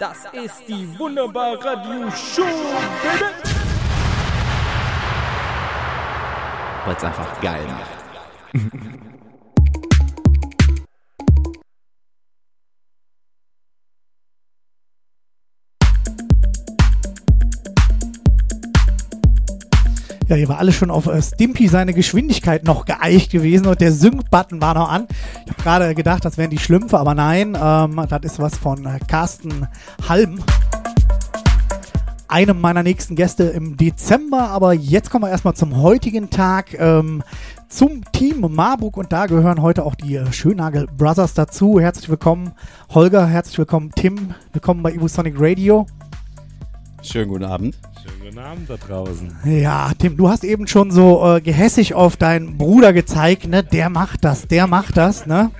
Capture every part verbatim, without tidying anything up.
Das ist die wunderbare Radio-Show, baby! Wollt's einfach geil machen. Ja, hier war alles schon auf äh, Stimpy seine Geschwindigkeit noch geeicht gewesen und der Sync-Button war noch an. Ich habe gerade gedacht, das wären die Schlümpfe, aber nein, ähm, das ist was von äh, Carsten Halm, einem meiner nächsten Gäste im Dezember. Aber jetzt kommen wir erstmal zum heutigen Tag, ähm, zum Team Marburg, und da gehören heute auch die äh, Schönagel Brothers dazu. Herzlich willkommen, Holger, herzlich willkommen, Tim, willkommen bei iWuSonic Radio. Schönen guten Abend. Schönen guten Abend da draußen. Ja, Tim, du hast eben schon so äh, gehässig auf deinen Bruder gezeigt, ne? Der macht das, der macht das, ne?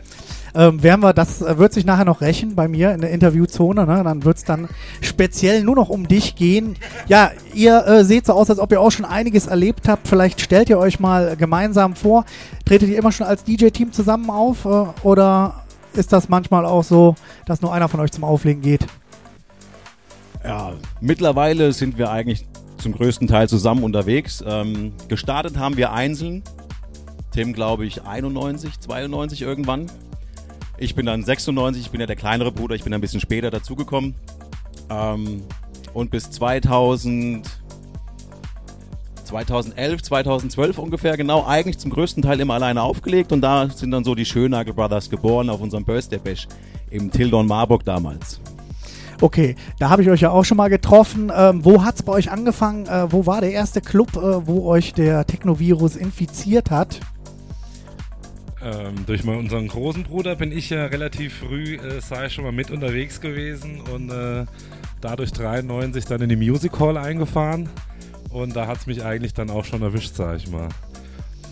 Ähm, werden wir, das wird sich nachher noch rächen bei mir in der Interviewzone, ne? Dann wird es dann speziell nur noch um dich gehen. Ja, ihr äh, seht so aus, als ob ihr auch schon einiges erlebt habt. Vielleicht stellt ihr euch mal gemeinsam vor. Tretet ihr immer schon als D J-Team zusammen auf? Äh, oder ist das manchmal auch so, dass nur einer von euch zum Auflegen geht? Ja, mittlerweile sind wir eigentlich zum größten Teil zusammen unterwegs. Ähm, gestartet haben wir einzeln. Tim, glaube ich, einundneunzig, zweiundneunzig irgendwann. Ich bin dann sechsundneunzig, ich bin ja der kleinere Bruder, ich bin ein bisschen später dazugekommen. Ähm, und bis zweitausend, zweitausendelf, zweitausendzwölf ungefähr, genau, eigentlich zum größten Teil immer alleine aufgelegt. Und da sind dann so die Schönagel Brothers geboren auf unserem Birthday Bash im Tildon Marburg damals. Okay, da habe ich euch ja auch schon mal getroffen. Ähm, wo hat's bei euch angefangen? Äh, wo war der erste Club, äh, wo euch der Technovirus infiziert hat? Ähm, durch meinen, unseren großen Bruder bin ich ja relativ früh, äh, sei ich schon mal mit unterwegs gewesen und äh, dadurch dreiundneunzig dann in die Music Hall eingefahren. Und da hat's mich eigentlich dann auch schon erwischt, sag ich mal.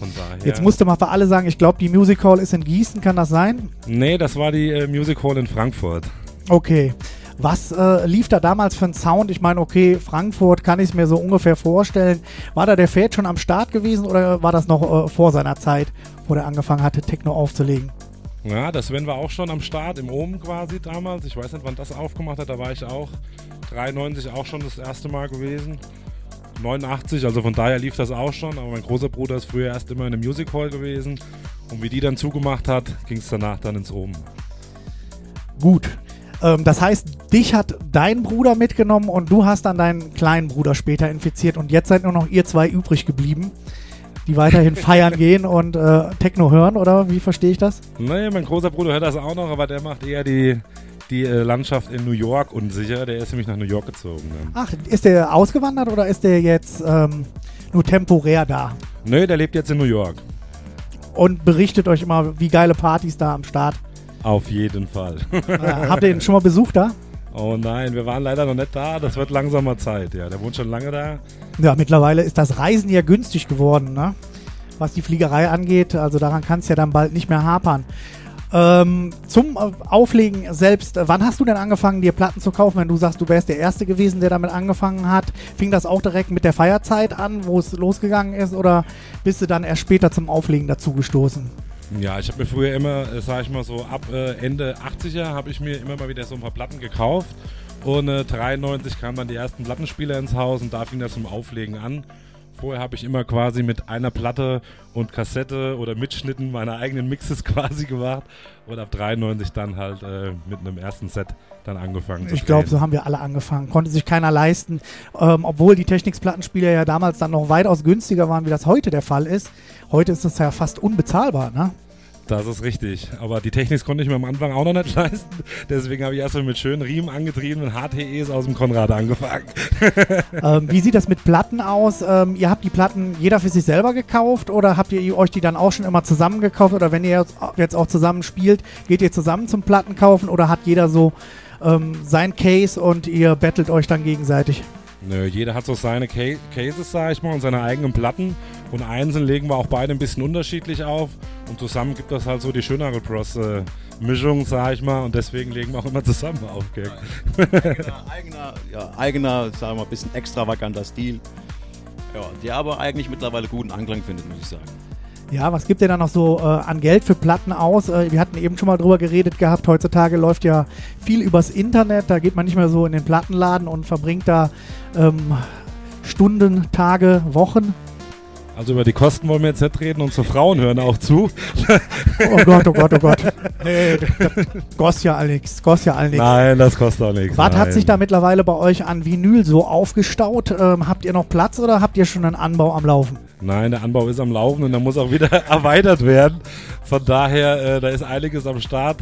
Von daher. Jetzt musst du mal für alle sagen, ich glaube, die Music Hall ist in Gießen, kann das sein? Nee, das war die äh, Music Hall in Frankfurt. Okay. Was äh, lief da damals für ein Sound? Ich meine, okay, Frankfurt kann ich es mir so ungefähr vorstellen. War da der Fade schon am Start gewesen oder war das noch äh, vor seiner Zeit, wo der angefangen hatte, Techno aufzulegen? Ja, das Sven war auch schon am Start, im Omen quasi damals. Ich weiß nicht, wann das aufgemacht hat, da war ich auch dreiundneunzig auch schon das erste Mal gewesen. neunundachtzig, also von daher lief das auch schon, aber mein großer Bruder ist früher erst immer in der Music Hall gewesen und wie die dann zugemacht hat, ging es danach dann ins Omen. Gut. Das heißt, dich hat dein Bruder mitgenommen und du hast dann deinen kleinen Bruder später infiziert und jetzt seid nur noch ihr zwei übrig geblieben, die weiterhin feiern gehen und äh, Techno hören, oder wie verstehe ich das? Nee, mein großer Bruder hört das auch noch, aber der macht eher die, die äh, Landschaft in New York unsicher, der ist nämlich nach New York gezogen. Dann. Ach, ist der ausgewandert oder ist der jetzt ähm, nur temporär da? Nee, der lebt jetzt in New York. Und berichtet euch immer, wie geile Partys da am Start. Auf jeden Fall. Ja, habt ihr ihn schon mal besucht da? Oh nein, wir waren leider noch nicht da. Das wird langsam mal Zeit. Ja, der wohnt schon lange da. Ja, mittlerweile ist das Reisen ja günstig geworden, ne? Was die Fliegerei angeht. Also daran kann es ja dann bald nicht mehr hapern. Ähm, zum Auflegen selbst. Wann hast du denn angefangen, dir Platten zu kaufen? Wenn du sagst, du wärst der Erste gewesen, der damit angefangen hat. Fing das auch direkt mit der Feierzeit an, wo es losgegangen ist? Oder bist du dann erst später zum Auflegen dazugestoßen? Ja, ich habe mir früher immer, äh, sag ich mal so, ab äh, Ende achtziger habe ich mir immer mal wieder so ein paar Platten gekauft und äh, dreiundneunzig kamen dann die ersten Plattenspieler ins Haus und da fing das zum Auflegen an. Vorher habe ich immer quasi mit einer Platte und Kassette oder Mitschnitten meiner eigenen Mixes quasi gemacht und ab dreiundneunzig dann halt äh, mit einem ersten Set dann angefangen zu spielen. Ich glaube, so haben wir alle angefangen. Konnte sich keiner leisten, ähm, obwohl die Technics-Plattenspieler ja damals dann noch weitaus günstiger waren, wie das heute der Fall ist. Heute ist das ja fast unbezahlbar, ne? Das ist richtig, aber die Technics konnte ich mir am Anfang auch noch nicht leisten, deswegen habe ich erstmal mit schönen Riemen angetrieben und H T Es aus dem Konrad angefangen. ähm, wie sieht das mit Platten aus? Ähm, ihr habt die Platten jeder für sich selber gekauft oder habt ihr euch die dann auch schon immer zusammen gekauft oder wenn ihr jetzt auch zusammen spielt, geht ihr zusammen zum Plattenkaufen oder hat jeder so ähm, sein Case und ihr battelt euch dann gegenseitig? Nö, jeder hat so seine Case- Cases, sag ich mal, und seine eigenen Platten. Und einzeln legen wir auch beide ein bisschen unterschiedlich auf. Und zusammen gibt das halt so die Schönagel Bros-Mischung, sag ich mal. Und deswegen legen wir auch immer zusammen auf. Okay? Eigener, eigener, ja, eigener, sagen wir mal, ein bisschen extravaganter Stil. Ja, der aber eigentlich mittlerweile guten Anklang findet, muss ich sagen. Ja, was gibt ihr da noch so äh, an Geld für Platten aus? Äh, wir hatten eben schon mal drüber geredet gehabt, heutzutage läuft ja viel übers Internet, da geht man nicht mehr so in den Plattenladen und verbringt da ähm, Stunden, Tage, Wochen. Also über die Kosten wollen wir jetzt nicht reden und zu Frauen hören auch zu. Oh Gott, oh Gott, oh Gott. Nee, das, das kostet ja all nichts. Ja nein, das kostet auch nichts. Was nein. hat sich da mittlerweile bei euch an Vinyl so aufgestaut? Ähm, habt ihr noch Platz oder habt ihr schon einen Anbau am Laufen? Nein, der Anbau ist am Laufen und der muss auch wieder erweitert werden. Von daher, äh, da ist einiges am Start.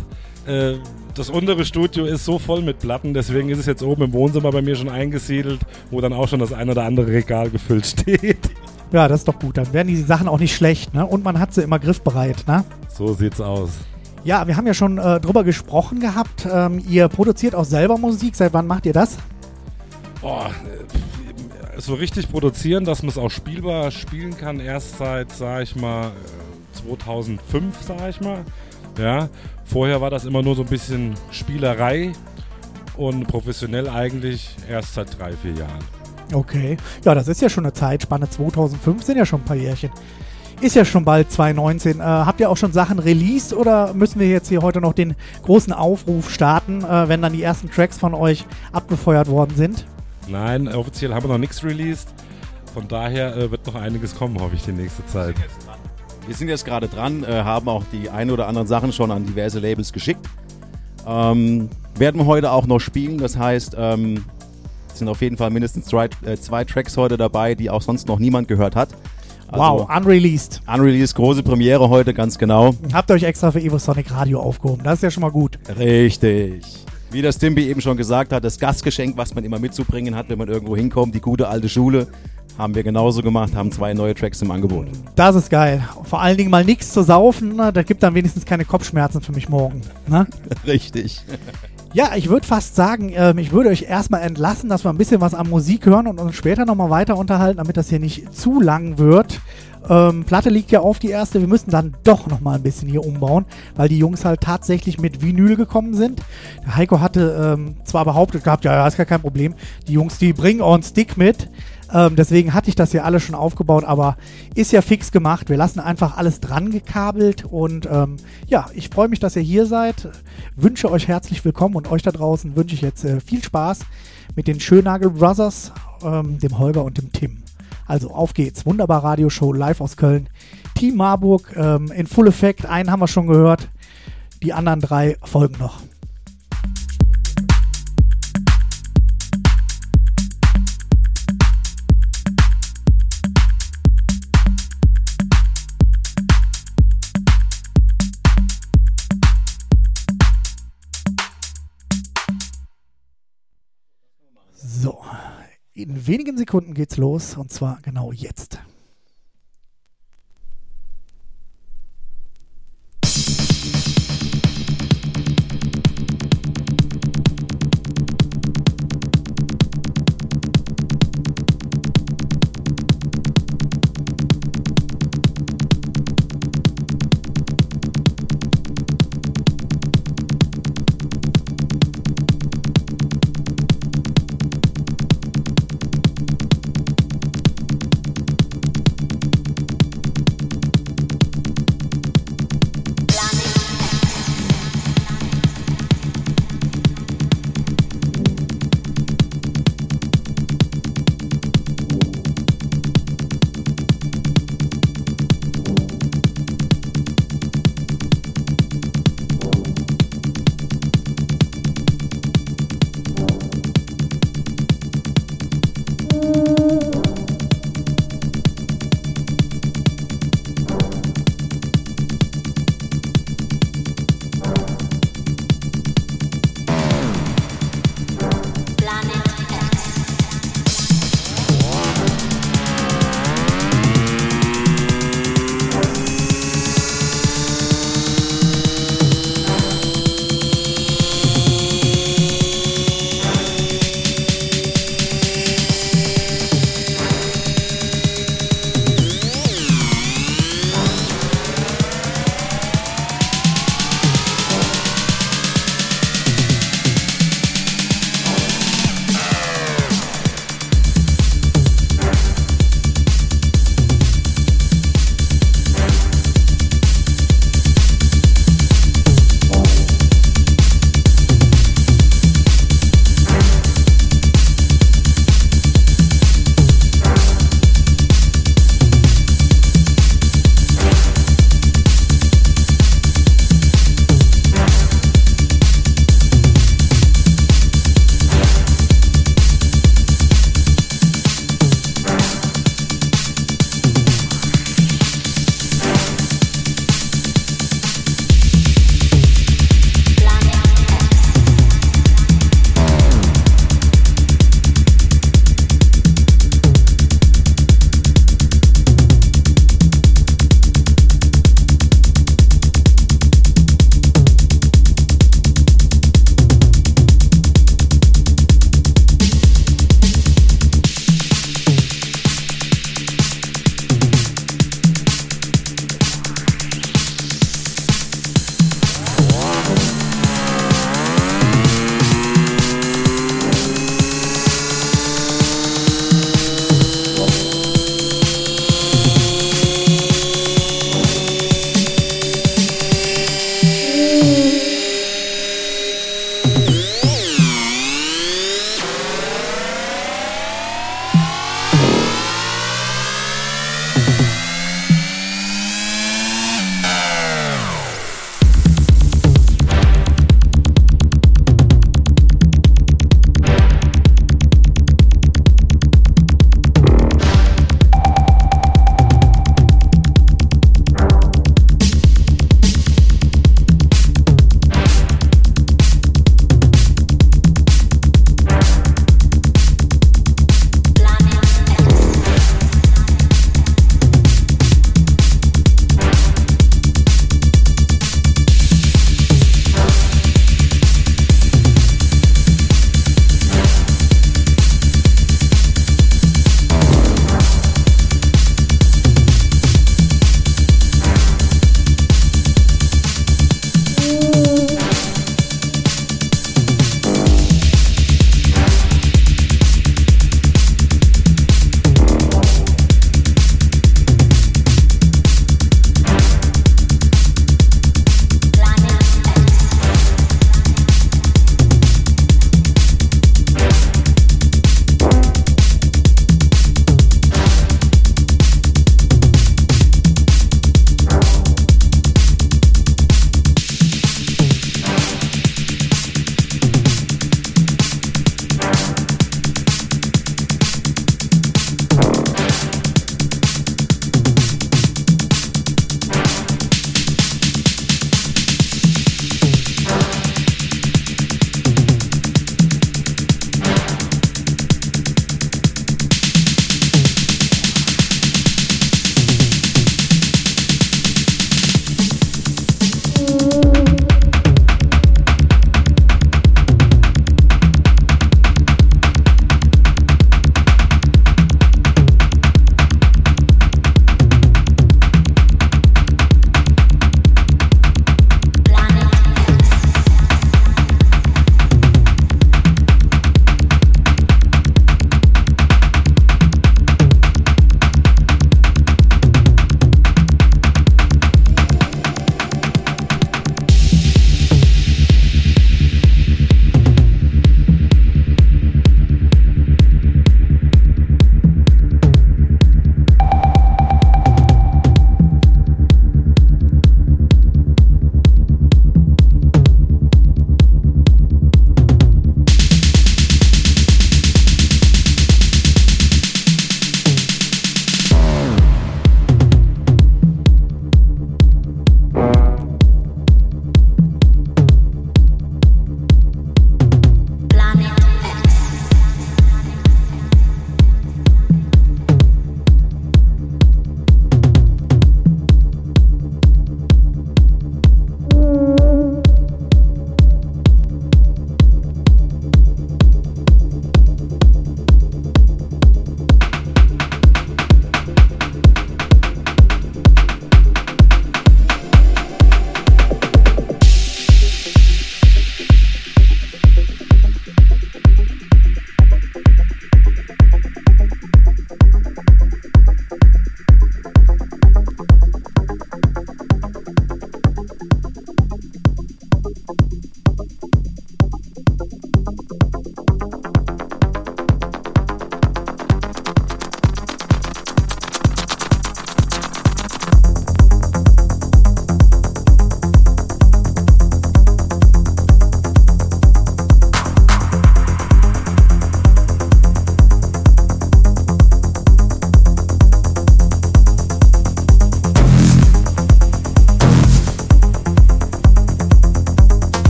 Äh, Das untere Studio ist so voll mit Platten, deswegen ist es jetzt oben im Wohnzimmer bei mir schon eingesiedelt, wo dann auch schon das ein oder andere Regal gefüllt steht. Ja, das ist doch gut. Dann werden die Sachen auch nicht schlecht, ne? Und man hat sie immer griffbereit, ne? So sieht's aus. Ja, wir haben ja schon äh, drüber gesprochen gehabt. Ähm, ihr produziert auch selber Musik. Seit wann macht ihr das? Oh, so richtig produzieren, dass man es auch spielbar spielen kann, erst seit, sag ich mal, zweitausendfünf, sag ich mal. Ja, vorher war das immer nur so ein bisschen Spielerei und professionell eigentlich erst seit drei, vier Jahren. Okay, ja, das ist ja schon eine Zeitspanne. zweitausendfünf sind ja schon ein paar Jährchen. Ist ja schon bald zweitausendneunzehn. Äh, habt ihr auch schon Sachen released oder müssen wir jetzt hier heute noch den großen Aufruf starten, äh, wenn dann die ersten Tracks von euch abgefeuert worden sind? Nein, offiziell haben wir noch nichts released. Von daher äh, wird noch einiges kommen, hoffe ich, die nächste Zeit. Wir sind jetzt gerade dran, äh, haben auch die ein oder anderen Sachen schon an diverse Labels geschickt. Ähm, werden wir heute auch noch spielen, das heißt, ähm, sind auf jeden Fall mindestens drei, äh, zwei Tracks heute dabei, die auch sonst noch niemand gehört hat. Also, wow, unreleased. Unreleased, große Premiere heute, ganz genau. Habt ihr euch extra für iWuSonic Radio aufgehoben, das ist ja schon mal gut. Richtig. Wie das Timbi eben schon gesagt hat, das Gastgeschenk, was man immer mitzubringen hat, wenn man irgendwo hinkommt, die gute alte Schule. Haben wir genauso gemacht, haben zwei neue Tracks im Angebot. Das ist geil. Vor allen Dingen mal nichts zu saufen, ne? Da gibt dann wenigstens keine Kopfschmerzen für mich morgen. Ne? Richtig. Ja, ich würde fast sagen, ähm, ich würde euch erstmal entlassen, dass wir ein bisschen was an Musik hören und uns später nochmal weiter unterhalten, damit das hier nicht zu lang wird. Ähm, Platte liegt ja auf, die erste. Wir müssen dann doch nochmal ein bisschen hier umbauen, weil die Jungs halt tatsächlich mit Vinyl gekommen sind. Der Heiko hatte ähm, zwar behauptet gehabt, ja, ja, ist gar kein Problem. Die Jungs, die bringen auch einen Stick mit. Ähm, deswegen hatte ich das hier alles schon aufgebaut, aber ist ja fix gemacht. Wir lassen einfach alles dran gekabelt und ähm, ja, ich freue mich, dass ihr hier seid. Wünsche euch herzlich willkommen und euch da draußen wünsche ich jetzt äh, viel Spaß mit den Schönagel Brothers, ähm, dem Holger und dem Tim. Also auf geht's, wunderbar Radioshow live aus Köln. Team Marburg ähm, in Full Effect, einen haben wir schon gehört, die anderen drei folgen noch. In wenigen Sekunden geht's los und zwar genau jetzt.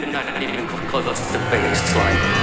did the night and even close us to the baseline.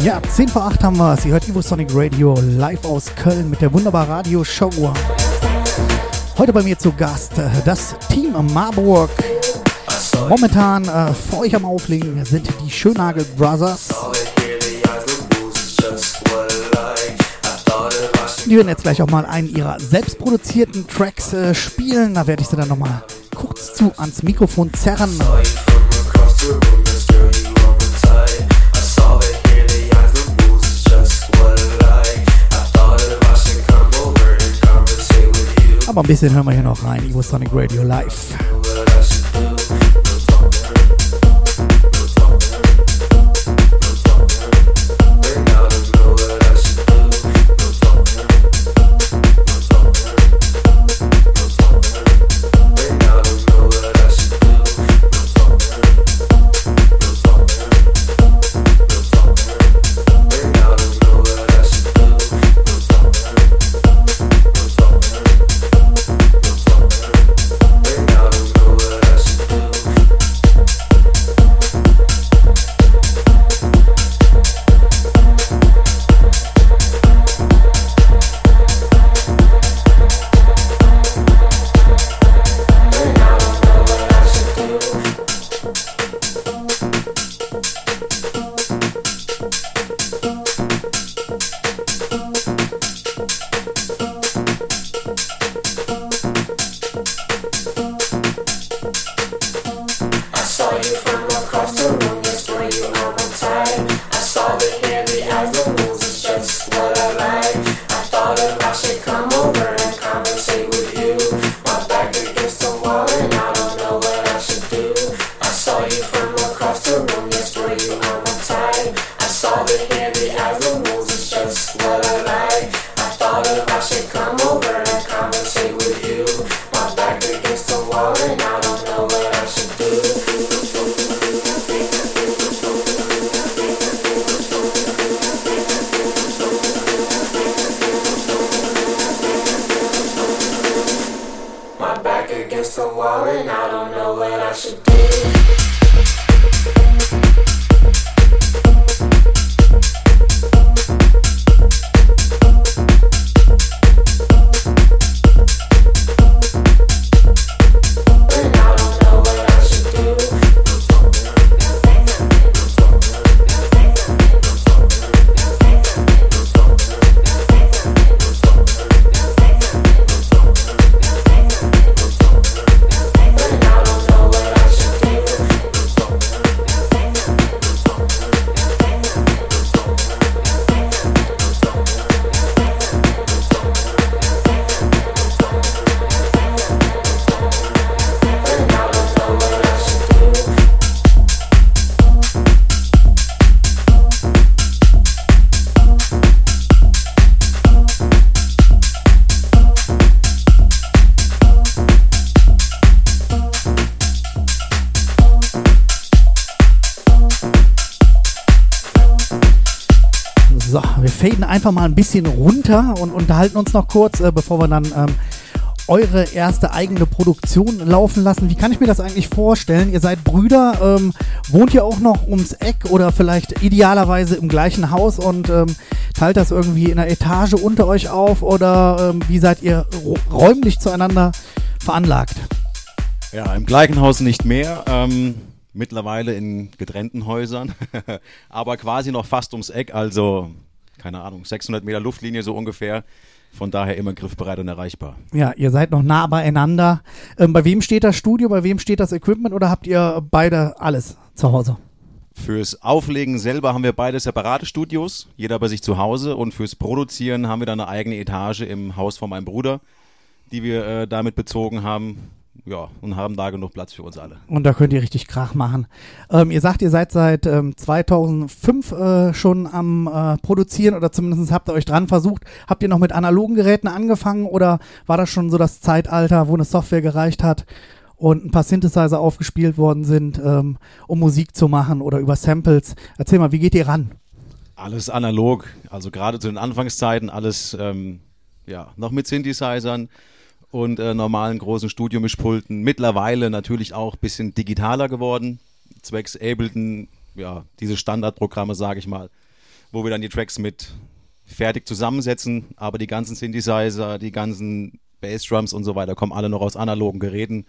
Ja, zehn vor acht haben wir es. Ihr hört iWuSonic Radio live aus Köln mit der wunderbaren Radioshow. Heute bei mir zu Gast das Team Marburg. Momentan äh, für euch am Auflegen sind die Schönagel Brothers. Die werden jetzt gleich auch mal einen ihrer selbstproduzierten Tracks äh, spielen. Da werde ich sie dann nochmal kurz zu ans Mikrofon zerren. Aber ein bisschen hören wir hier noch rein. iWuSonic Radio live. Einfach mal ein bisschen runter und unterhalten uns noch kurz, äh, bevor wir dann ähm, eure erste eigene Produktion laufen lassen. Wie kann ich mir das eigentlich vorstellen? Ihr seid Brüder, ähm, wohnt ihr auch noch ums Eck oder vielleicht idealerweise im gleichen Haus und ähm, teilt das irgendwie in einer Etage unter euch auf oder ähm, wie seid ihr räumlich zueinander veranlagt? Ja, im gleichen Haus nicht mehr. Ähm mittlerweile in getrennten Häusern, aber quasi noch fast ums Eck, also keine Ahnung, sechshundert Meter Luftlinie so ungefähr. Von daher immer griffbereit und erreichbar. Ja, ihr seid noch nah beieinander. Ähm, bei wem steht das Studio, bei wem steht das Equipment oder habt ihr beide alles zu Hause? Fürs Auflegen selber haben wir beide separate Studios, jeder bei sich zu Hause. Und fürs Produzieren haben wir dann eine eigene Etage im Haus von meinem Bruder, die wir äh, damit bezogen haben. Ja, und haben da genug Platz für uns alle. Und da könnt ihr richtig Krach machen. Ähm, ihr sagt, ihr seid seit ähm, zweitausendfünf äh, schon am äh, Produzieren oder zumindest habt ihr euch dran versucht. Habt ihr noch mit analogen Geräten angefangen oder war das schon so das Zeitalter, wo eine Software gereicht hat und ein paar Synthesizer aufgespielt worden sind, ähm, um Musik zu machen oder über Samples? Erzähl mal, wie geht ihr ran? Alles analog, also gerade zu den Anfangszeiten alles ähm, ja, noch mit Synthesizern und äh, normalen großen Studiomischpulten. Mittlerweile natürlich auch ein bisschen digitaler geworden, zwecks Ableton, ja, diese Standardprogramme, sage ich mal. wo wir dann die Tracks mit fertig zusammensetzen, aber die ganzen Synthesizer, die ganzen Bassdrums und so weiter kommen alle noch aus analogen Geräten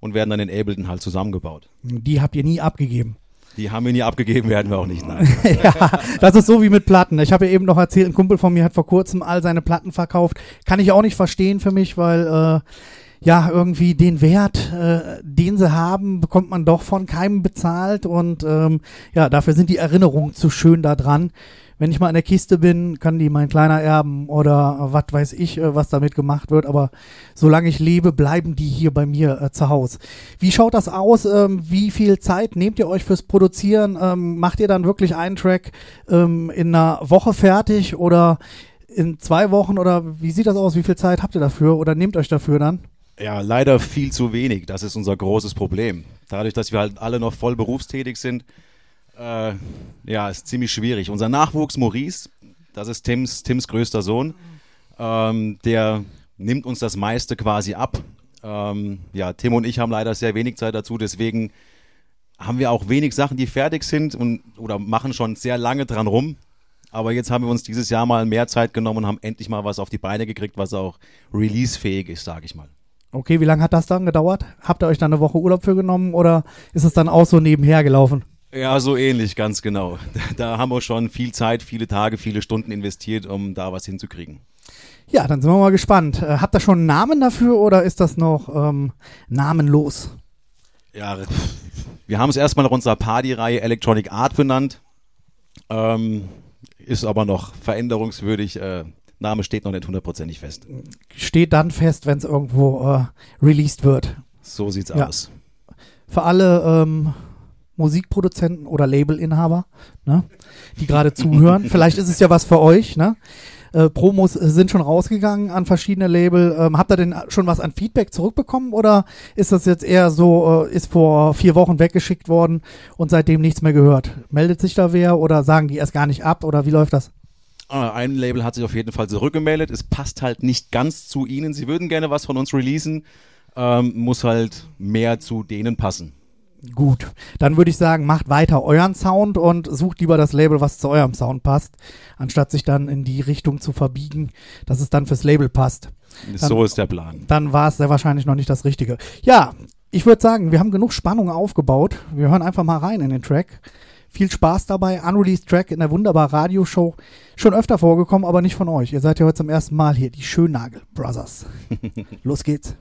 und werden dann in Ableton halt zusammengebaut. Die habt ihr nie abgegeben? Die haben wir nie abgegeben, werden wir auch nicht, nein. Ja, das ist so wie mit Platten. Ich habe ja eben noch erzählt, ein Kumpel von mir hat vor kurzem all seine Platten verkauft. Kann ich auch nicht verstehen für mich, weil... Äh, ja, irgendwie den Wert, äh, den sie haben, bekommt man doch von keinem bezahlt und ähm, ja, dafür sind die Erinnerungen zu schön da dran. Wenn ich mal in der Kiste bin, kann die mein Kleiner erben oder was weiß ich, äh, was damit gemacht wird, aber solange ich lebe, bleiben die hier bei mir äh, zu Hause. Wie schaut das aus? Ähm, wie viel Zeit nehmt ihr euch fürs Produzieren? Ähm, macht ihr dann wirklich einen Track ähm, in einer Woche fertig oder in zwei Wochen oder wie sieht das aus? Wie viel Zeit habt ihr dafür oder nehmt euch dafür dann? Ja, leider viel zu wenig. Das ist unser großes Problem. Dadurch, dass wir halt alle noch voll berufstätig sind, äh, ja, ist ziemlich schwierig. Unser Nachwuchs Maurice, das ist Tims, Tims größter Sohn, ähm, der nimmt uns das meiste quasi ab. Ähm, ja, Tim und ich haben leider sehr wenig Zeit dazu, deswegen haben wir auch wenig Sachen, die fertig sind und oder machen schon sehr lange dran rum. Aber jetzt haben wir uns dieses Jahr mal mehr Zeit genommen und haben endlich mal was auf die Beine gekriegt, was auch releasefähig ist, sage ich mal. Okay, wie lange hat das dann gedauert? Habt ihr euch dann eine Woche Urlaub für genommen oder ist es dann auch so nebenher gelaufen? Ja, so ähnlich, ganz genau. Da haben wir schon viel Zeit, viele Tage, viele Stunden investiert, um da was hinzukriegen. Ja, dann sind wir mal gespannt. Habt ihr schon einen Namen dafür oder ist das noch ähm, namenlos? Ja, wir haben es erstmal nach unserer Party-Reihe Electronic Art benannt. Ähm, ist aber noch veränderungswürdig. äh, Name steht noch nicht hundertprozentig fest. Steht dann fest, wenn es irgendwo äh, released wird. So sieht's ja aus. Für alle ähm, Musikproduzenten oder Labelinhaber, ne, die gerade zuhören, vielleicht ist es ja was für euch. Ne? Äh, Promos sind schon rausgegangen an verschiedene Label. Ähm, habt ihr denn schon was an Feedback zurückbekommen oder ist das jetzt eher so, äh, ist vor vier Wochen weggeschickt worden und seitdem nichts mehr gehört? Meldet sich da wer oder sagen die erst gar nicht ab oder wie läuft das? Ein Label hat sich auf jeden Fall zurückgemeldet. Es passt halt nicht ganz zu ihnen. Sie würden gerne was von uns releasen. Ähm, muss halt mehr zu denen passen. Gut, dann würde ich sagen, macht weiter euren Sound und sucht lieber das Label, was zu eurem Sound passt, anstatt sich dann in die Richtung zu verbiegen, dass es dann fürs Label passt. Dann, so ist der Plan. Dann war es sehr wahrscheinlich noch nicht das Richtige. Ja, ich würde sagen, wir haben genug Spannung aufgebaut. Wir hören einfach mal rein in den Track. Viel Spaß dabei. Unreleased Track in der wunderbaren Radioshow. Schon öfter vorgekommen, aber nicht von euch. Ihr seid ja heute zum ersten Mal hier, die Schönagel Brothers. Los geht's.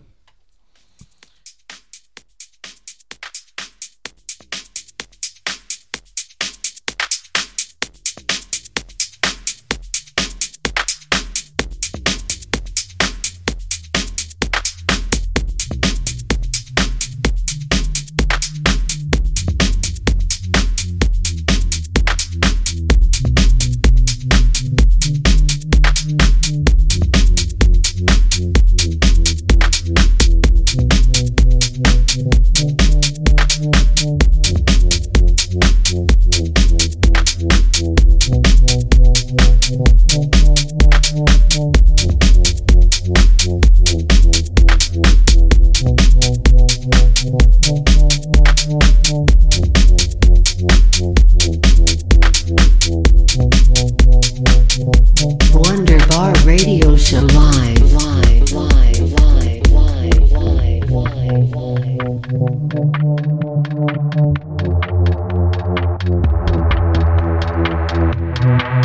We'll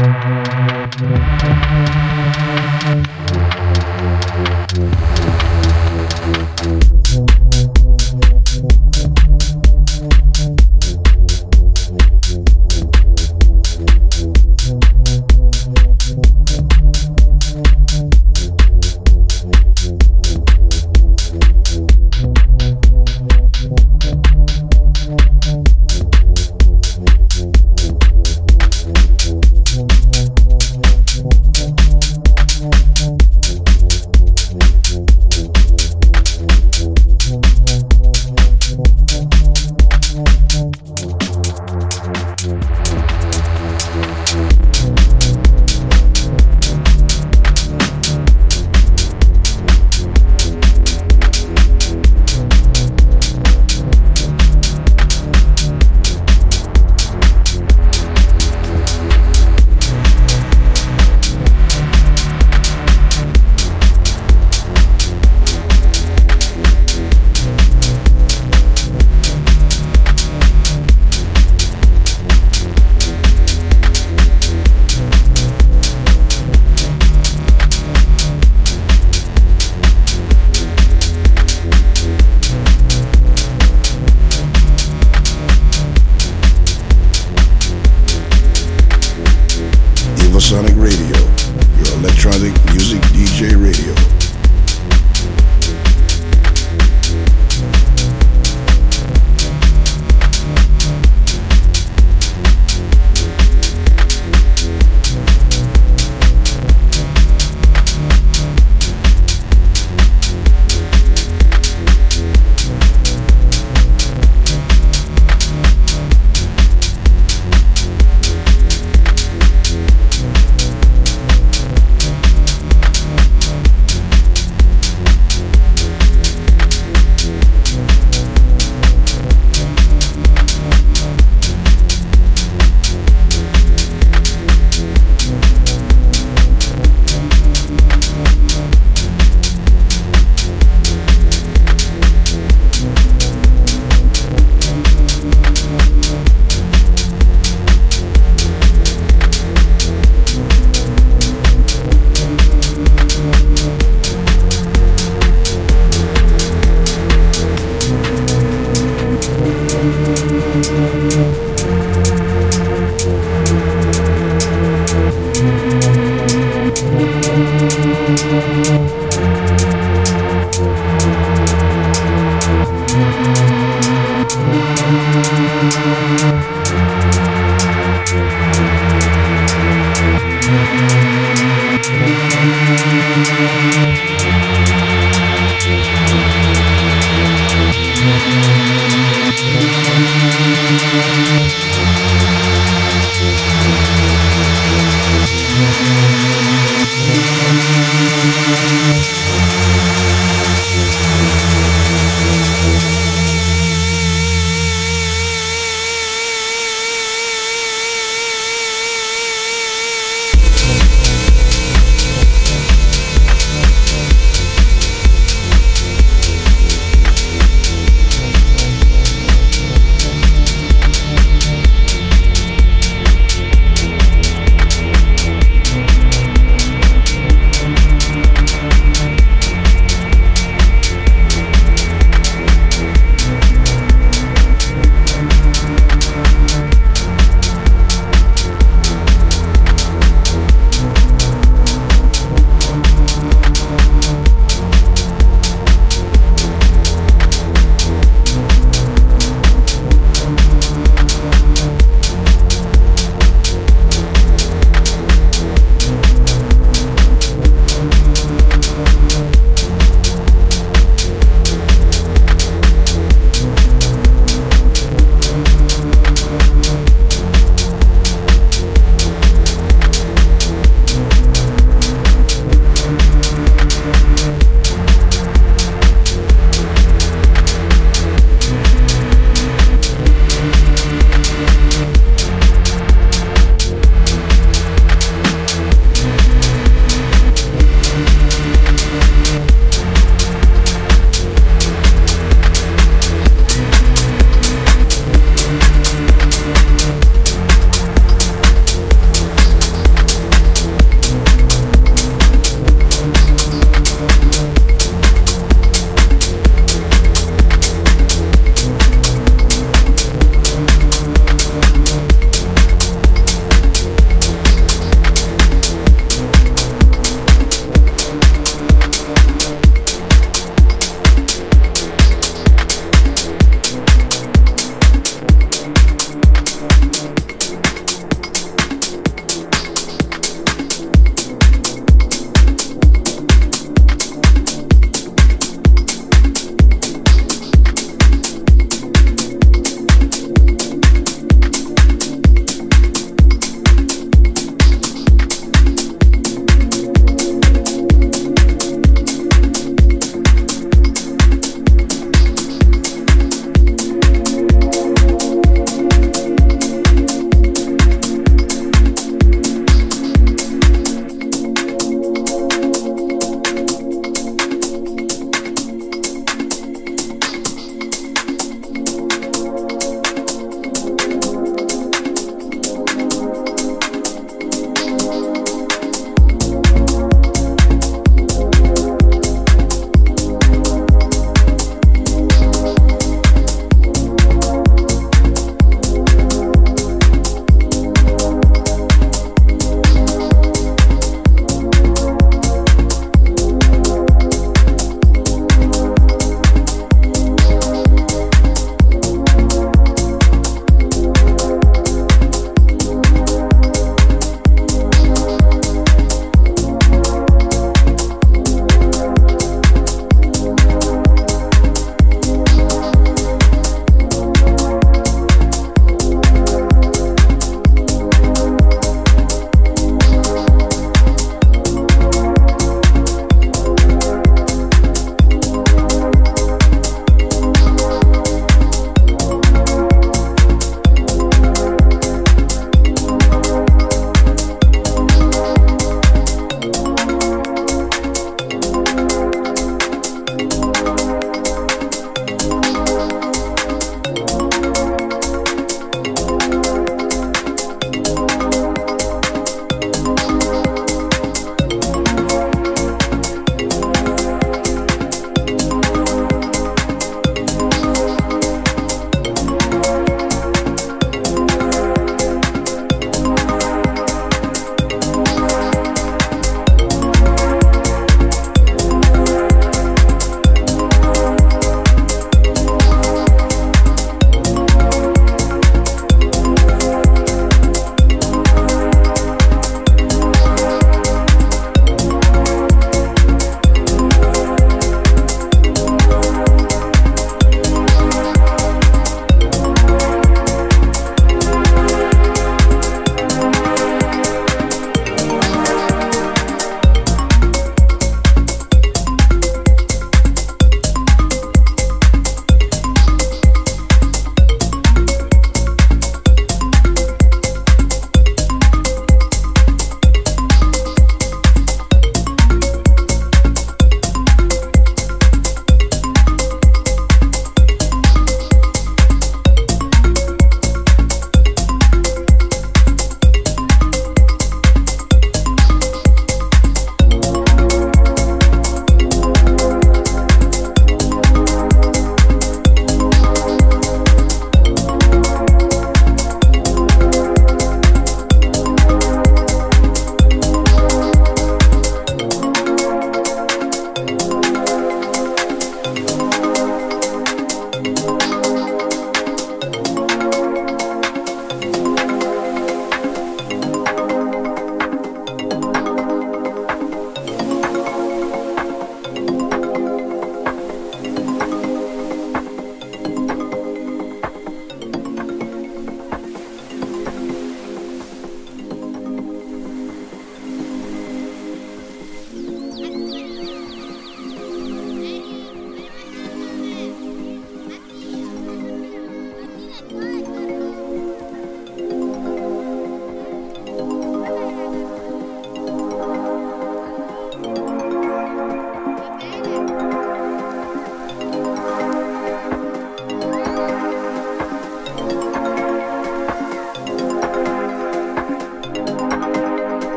be right back. iWuSonic Radio, your electronic music D J radio.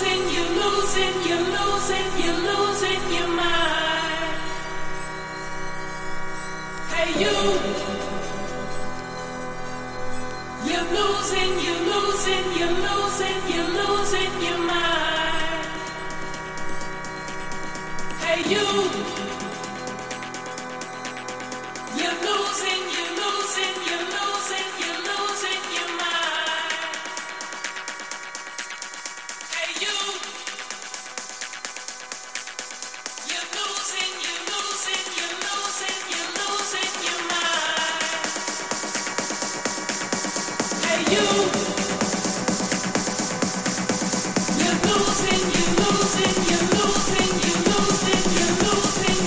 losing, you're losing, you're losing, you're losing your mind. Hey you, you're losing, you're losing, you're losing, you're losing your mind. Hey you, you're losing, you're losing, you're losing, you're losing your mind. Hey you, you're losing, you're losing, you're losing, you're losing your mind. Hey you, you're losing, you're losing, you're losing, you're losing, you're losing.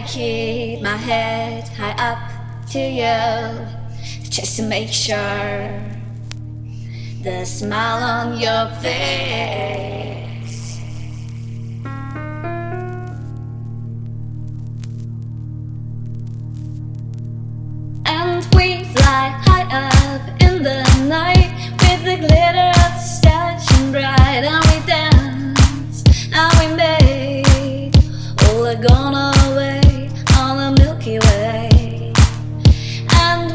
I keep my head high up to you, just to make sure the smile on your face. And we fly high up in the night with the glitter of the stars shining bright, and we dance and we make all the gone away on the Milky Way. I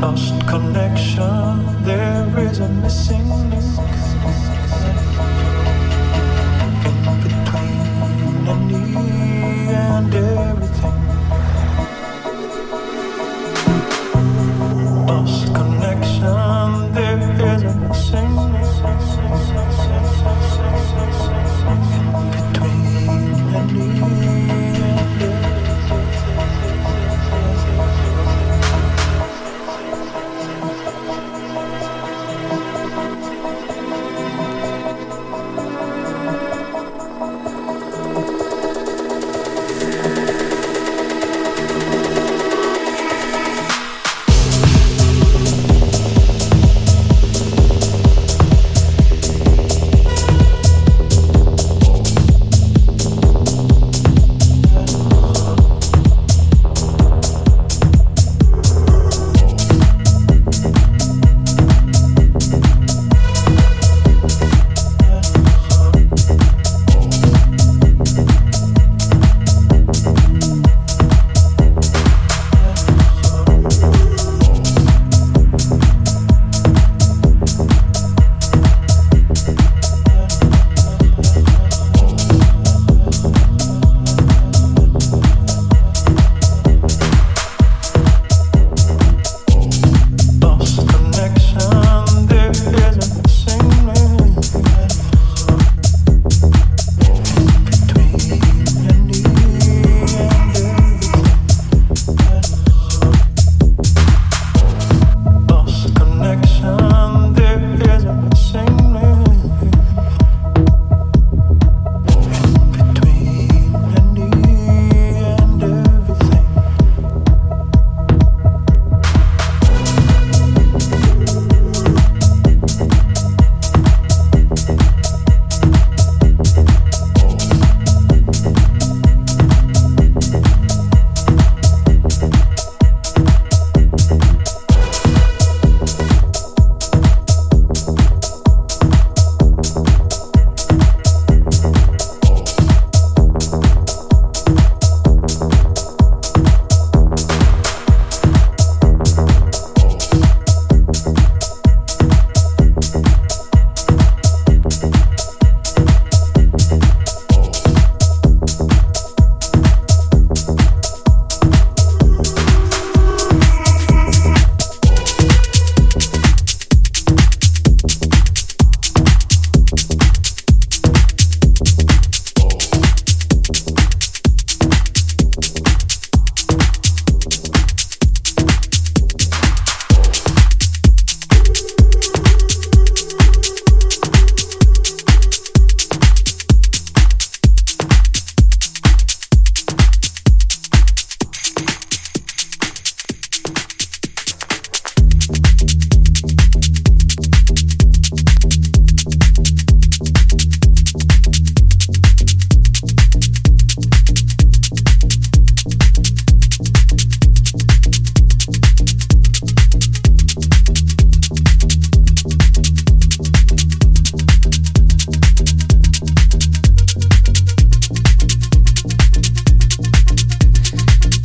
Lost connection, there is a missing link between a knee and everything. Lost connection, there is a missing link between a knee and everything.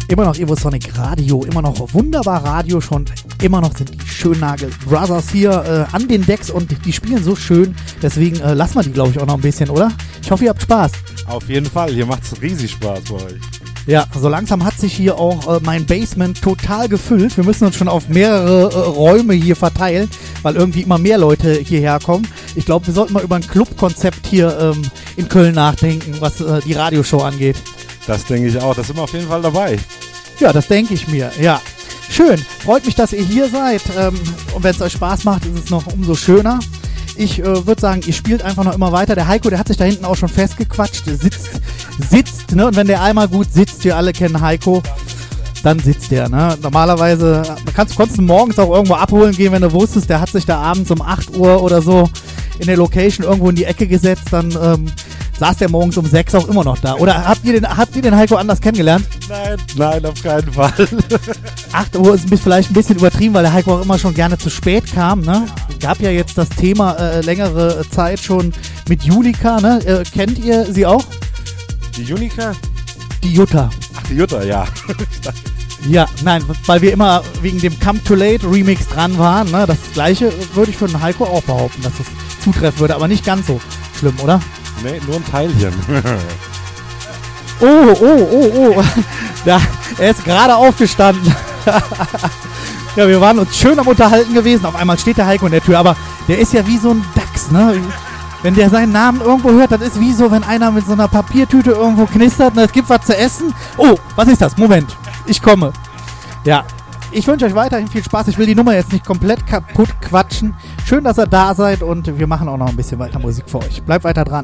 Immer noch iWuSonic Radio, immer noch wunderbar Radio schon, immer noch sind die Schönagel Brothers hier äh, an den Decks und die spielen so schön, deswegen äh, lassen wir die, glaube ich, auch noch ein bisschen, oder? Ich hoffe, ihr habt Spaß. Auf jeden Fall, hier macht's riesig Spaß bei euch. Ja, so langsam hat sich hier auch äh, mein Basement total gefüllt. Wir müssen uns schon auf mehrere äh, Räume hier verteilen, weil irgendwie immer mehr Leute hierher kommen. Ich glaube, wir sollten mal über ein Clubkonzept hier ähm, in Köln nachdenken, was äh, die Radioshow angeht. Das denke ich auch, da sind wir auf jeden Fall dabei. Ja, das denke ich mir, ja. Schön, freut mich, dass ihr hier seid. Ähm, und wenn es euch Spaß macht, ist es noch umso schöner. Ich äh, würde sagen, ihr spielt einfach noch immer weiter. Der Heiko, der hat sich da hinten auch schon festgequatscht. Der sitzt, sitzt, ne? Und wenn der einmal gut sitzt, wir alle kennen Heiko, dann sitzt der, ne? Normalerweise kannst, konntest du morgens auch irgendwo abholen gehen, wenn du wusstest, der hat sich da abends um acht Uhr oder so in der Location irgendwo in die Ecke gesetzt, dann... Ähm, saß der morgens um sechs auch immer noch da. Oder habt ihr den, habt ihr den Heiko anders kennengelernt? Nein, nein, auf keinen Fall. acht Uhr ist vielleicht ein bisschen übertrieben, weil der Heiko auch immer schon gerne zu spät kam. Ne? Ja. Gab ja jetzt das Thema äh, längere Zeit schon mit Julika. Ne? Äh, kennt ihr sie auch? Die Junika? Die Jutta. Ach, die Jutta, ja. Ja, nein, weil wir immer wegen dem Come Too Late Remix dran waren. Ne? Das Gleiche würde ich für den Heiko auch behaupten, dass das zutreffen würde. Aber nicht ganz so schlimm, oder? Nee, nur ein Teilchen. Oh, oh, oh, oh. Ja, er ist gerade aufgestanden. Ja, wir waren uns schön am Unterhalten gewesen. Auf einmal steht der Heiko in der Tür, aber der ist ja wie so ein Dachs, ne? Wenn der seinen Namen irgendwo hört, das ist wie so, wenn einer mit so einer Papiertüte irgendwo knistert und es gibt was zu essen. Oh, was ist das? Moment, ich komme. Ja, ich wünsche euch weiterhin viel Spaß. Ich will die Nummer jetzt nicht komplett kaputt quatschen. Schön, dass ihr da seid und wir machen auch noch ein bisschen weiter Musik für euch. Bleibt weiter dran.